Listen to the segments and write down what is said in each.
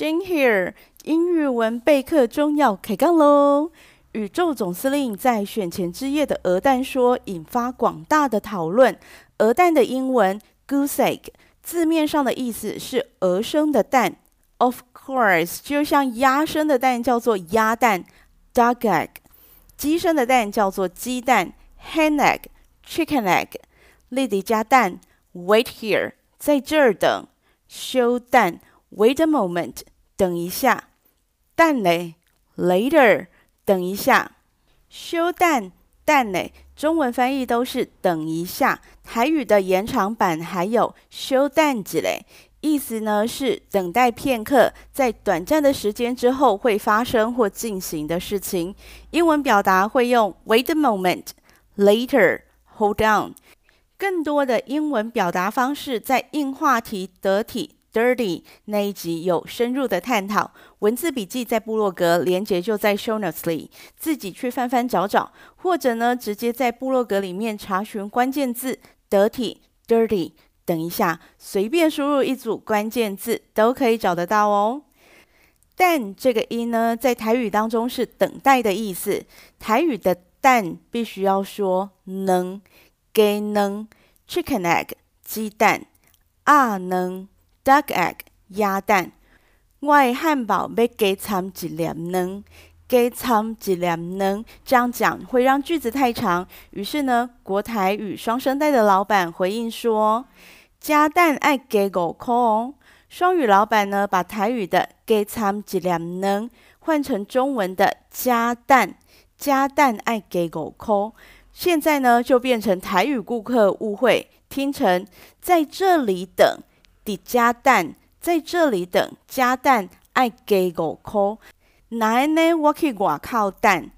Jane here， 英日文备课中要开杠喽！宇宙总司令在选前之夜的鹅蛋说引发广大的讨论。鹅蛋的英文 goose egg， 字面上的意思是鹅生的蛋。Of course， 就像鸭生的蛋叫做鸭蛋 （duck egg）， 鸡生的蛋叫做鸡蛋 （hen egg）、chicken egg。丽迪加蛋 （wait here）， 在这儿等。休蛋。Wait a moment， 等一下。蛋嘞 ，later， 等一下。休蛋，蛋嘞，中文翻译都是等一下。台语的延长版还有休蛋之类，意思呢是等待片刻，在短暂的时间之后会发生或进行的事情。英文表达会用 wait a moment，later，hold on。更多的英文表达方式在硬话题得体。Dirty 那一集有深入的探讨，文字笔记在部落格连结就在 show notes 里，自己去翻翻找找，或者呢直接在部落格里面查询关键字得体 Dirty， 等一下随便输入一组关键字都可以找得到哦。但这个一呢在台语当中是等待的意思，台语的蛋必须要说能给能 chicken egg 鸡蛋啊能duck egg 鸭蛋，我的汉堡要加掺一粒卵，加掺一粒卵，这样讲会让句子太长。于是呢，国台语双声带的老板回应说：“加蛋爱加5块哦。”双语老板呢，把台语的加掺一粒卵换成中文的加蛋，加蛋爱加5块。现在呢，就变成台语顾客误会，听成在这里等。伫加蛋，在这里等加蛋，爱加5块。哪安呢？我去外口等。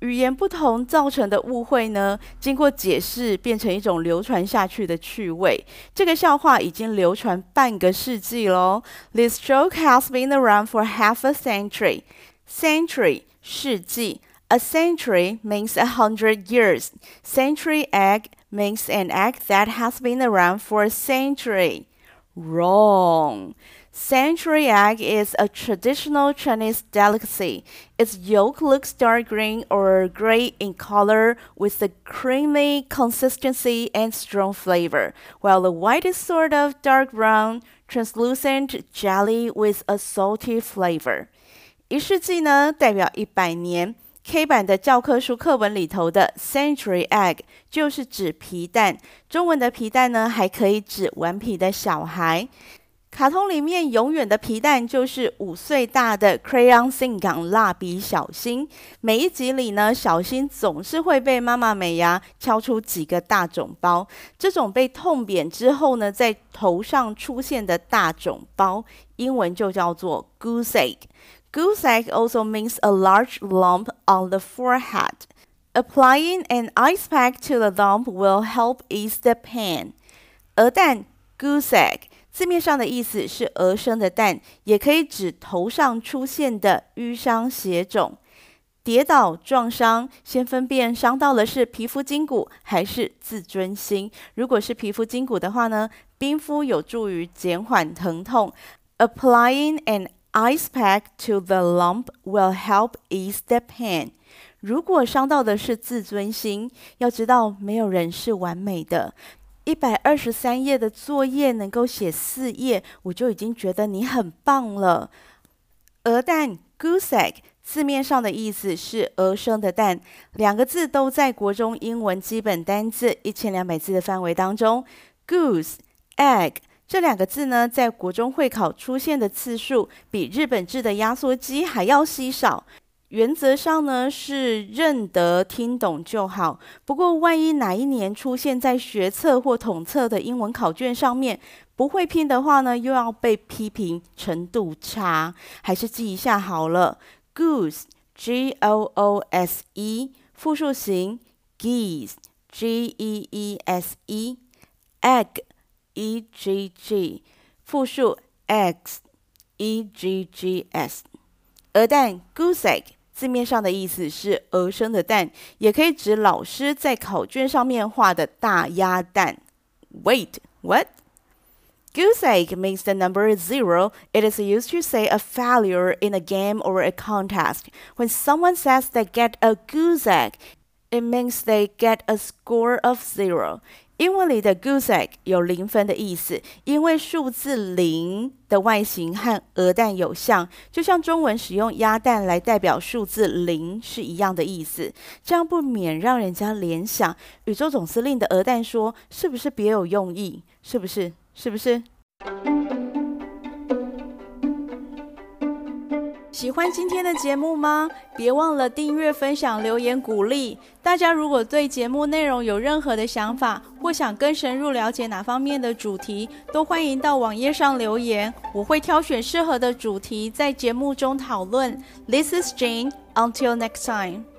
语言不同造成的误会呢，经过解释变成一种流传下去的趣味。这个笑话已经流传半个世纪喽。This joke has been around for half a century. Century 世纪 ，a century means 100 years. Century egg means an egg that has been around for a century.Wrong. Century egg is a traditional Chinese delicacy. Its yolk looks dark green or gray in color with a creamy consistency and strong flavor, while the white is sort of dark brown, translucent jelly with a salty flavor. 一世纪呢，代表100年。K 版的教科书课文里头的 century egg 就是指皮蛋，中文的皮蛋呢还可以指顽皮的小孩。卡通里面永远的皮蛋就是5岁大的 Crayon Shingon 蜡笔小新，每一集里呢，小新总是会被妈妈美伢敲出几个大肿包，这种被痛扁之后呢，在头上出现的大肿包，英文就叫做 goose egg。Goose egg also means a large lump on the forehead. Applying an ice pack to the lump will help ease the pain. 鹅蛋 goose egg 字面上的意思是鹅生的蛋，也可以指头上出现的瘀伤血肿。跌倒撞伤，先分辨伤到的是皮肤筋骨还是自尊心。如果是皮肤筋骨的话呢，冰敷有助于减缓疼痛。Applying an ice pack to the lump will help ease the pain. 如果伤到的是自尊心，要知道没有人是完美的。123页的作业能够写4页，我就已经觉得你很棒了。鹅蛋 goose egg 字面上的意思是鹅生的蛋，两个字都在国中英文基本单字1200字的范围当中。Goose egg这两个字呢，在国中会考出现的次数比日本制的压缩机还要稀少。原则上呢，是认得听懂就好。不过，万一哪一年出现在学测或统测的英文考卷上面，不会拼的话呢，又要被批评程度差，还是记一下好了。Goose G-O-O-S-E 复数形 Geese G-E-E-S-E Egg egg 复数 eggs eggs 鹅蛋 goose egg 字面上的意思是鹅生的蛋，也可以指老师在考卷上面画的大鸭蛋。Wait, what? Goose egg means the number is zero. It is used to say a failure in a game or a contest. When someone says they get a goose egg, it means they get a score of zero. 英文里的 goose egg 有零分的意思，因为数字零的外形和鹅蛋有像，就像中文使用鸭蛋来代表数字零是一样的意思。这样不免让人家联想，宇宙总司令的鹅蛋说是不是别有用意？是不是？是不是？喜欢今天的节目吗？别忘了订阅、分享、留言鼓励。大家如果对节目内容有任何的想法，或想更深入了解哪方面的主题，都欢迎到网页上留言，我会挑选适合的主题在节目中讨论。This is Jane. Until next time.